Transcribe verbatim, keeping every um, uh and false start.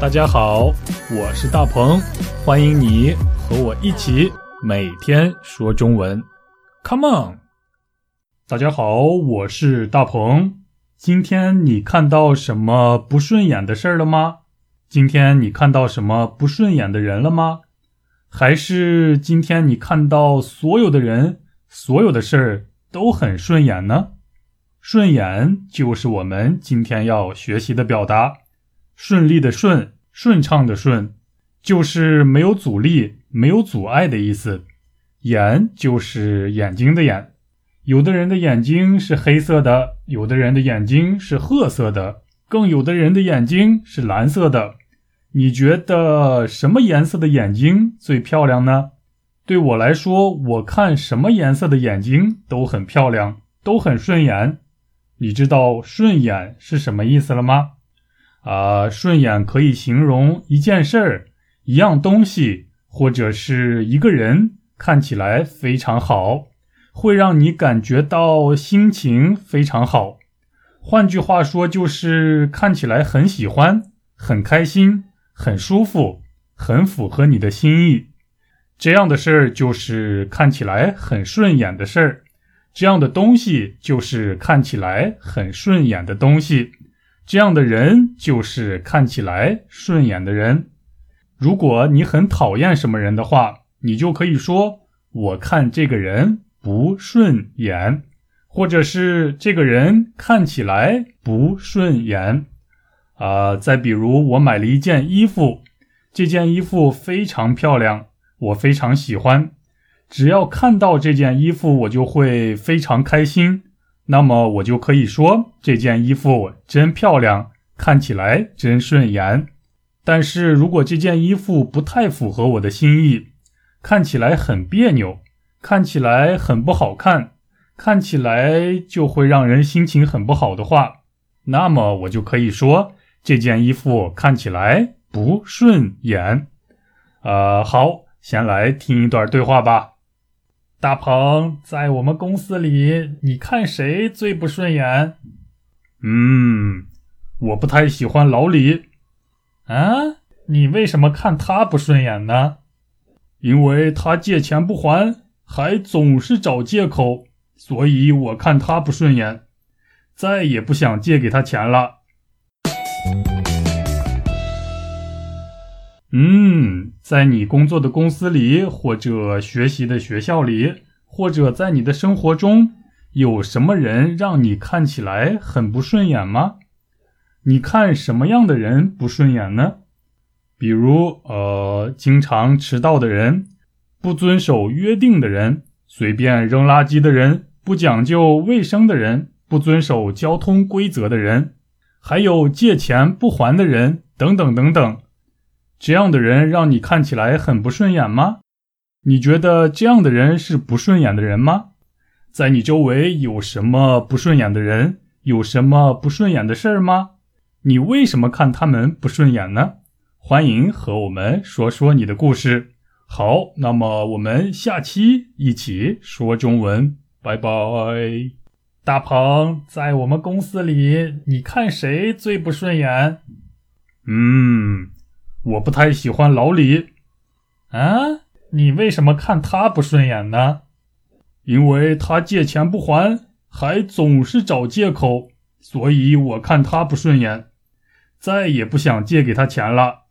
大家好，我是大鹏，欢迎你和我一起每天说中文 Come on。 大家好，我是大鹏。今天你看到什么不顺眼的事了吗？今天你看到什么不顺眼的人了吗？还是今天你看到所有的人所有的事都很顺眼呢？顺眼就是我们今天要学习的表达，顺利的顺，顺畅的顺，就是没有阻力，没有阻碍的意思。眼就是眼睛的眼，有的人的眼睛是黑色的，有的人的眼睛是褐色的，更有的人的眼睛是蓝色的。你觉得什么颜色的眼睛最漂亮呢？对我来说，我看什么颜色的眼睛都很漂亮，都很顺眼。你知道顺眼是什么意思了吗？啊，顺眼可以形容一件事儿、一样东西，或者是一个人看起来非常好，会让你感觉到心情非常好。换句话说，就是看起来很喜欢、很开心、很舒服，很符合你的心意。这样的事儿就是看起来很顺眼的事儿，这样的东西就是看起来很顺眼的东西。这样的人就是看起来顺眼的人。如果你很讨厌什么人的话，你就可以说，我看这个人不顺眼，或者是这个人看起来不顺眼。呃，再比如我买了一件衣服，这件衣服非常漂亮，我非常喜欢。只要看到这件衣服，我就会非常开心。那么我就可以说，这件衣服真漂亮，看起来真顺眼。但是如果这件衣服不太符合我的心意，看起来很别扭，看起来很不好看，看起来就会让人心情很不好的话，那么我就可以说，这件衣服看起来不顺眼。呃，好，先来听一段对话吧。大鹏，在我们公司里，你看谁最不顺眼？嗯，我不太喜欢老李。啊，你为什么看他不顺眼呢？因为他借钱不还，还总是找借口，所以我看他不顺眼，再也不想借给他钱了。嗯，在你工作的公司里，或者学习的学校里，或者在你的生活中，有什么人让你看起来很不顺眼吗？你看什么样的人不顺眼呢？比如，呃，经常迟到的人，不遵守约定的人，随便扔垃圾的人，不讲究卫生的人，不遵守交通规则的人，还有借钱不还的人，等等等等。这样的人让你看起来很不顺眼吗？你觉得这样的人是不顺眼的人吗？在你周围有什么不顺眼的人，有什么不顺眼的事儿吗？你为什么看他们不顺眼呢？欢迎和我们说说你的故事。好，那么我们下期一起说中文，拜拜。大鹏，在我们公司里，你看谁最不顺眼？嗯，我不太喜欢老李。啊，你为什么看他不顺眼呢？因为他借钱不还，还总是找借口，所以我看他不顺眼，再也不想借给他钱了。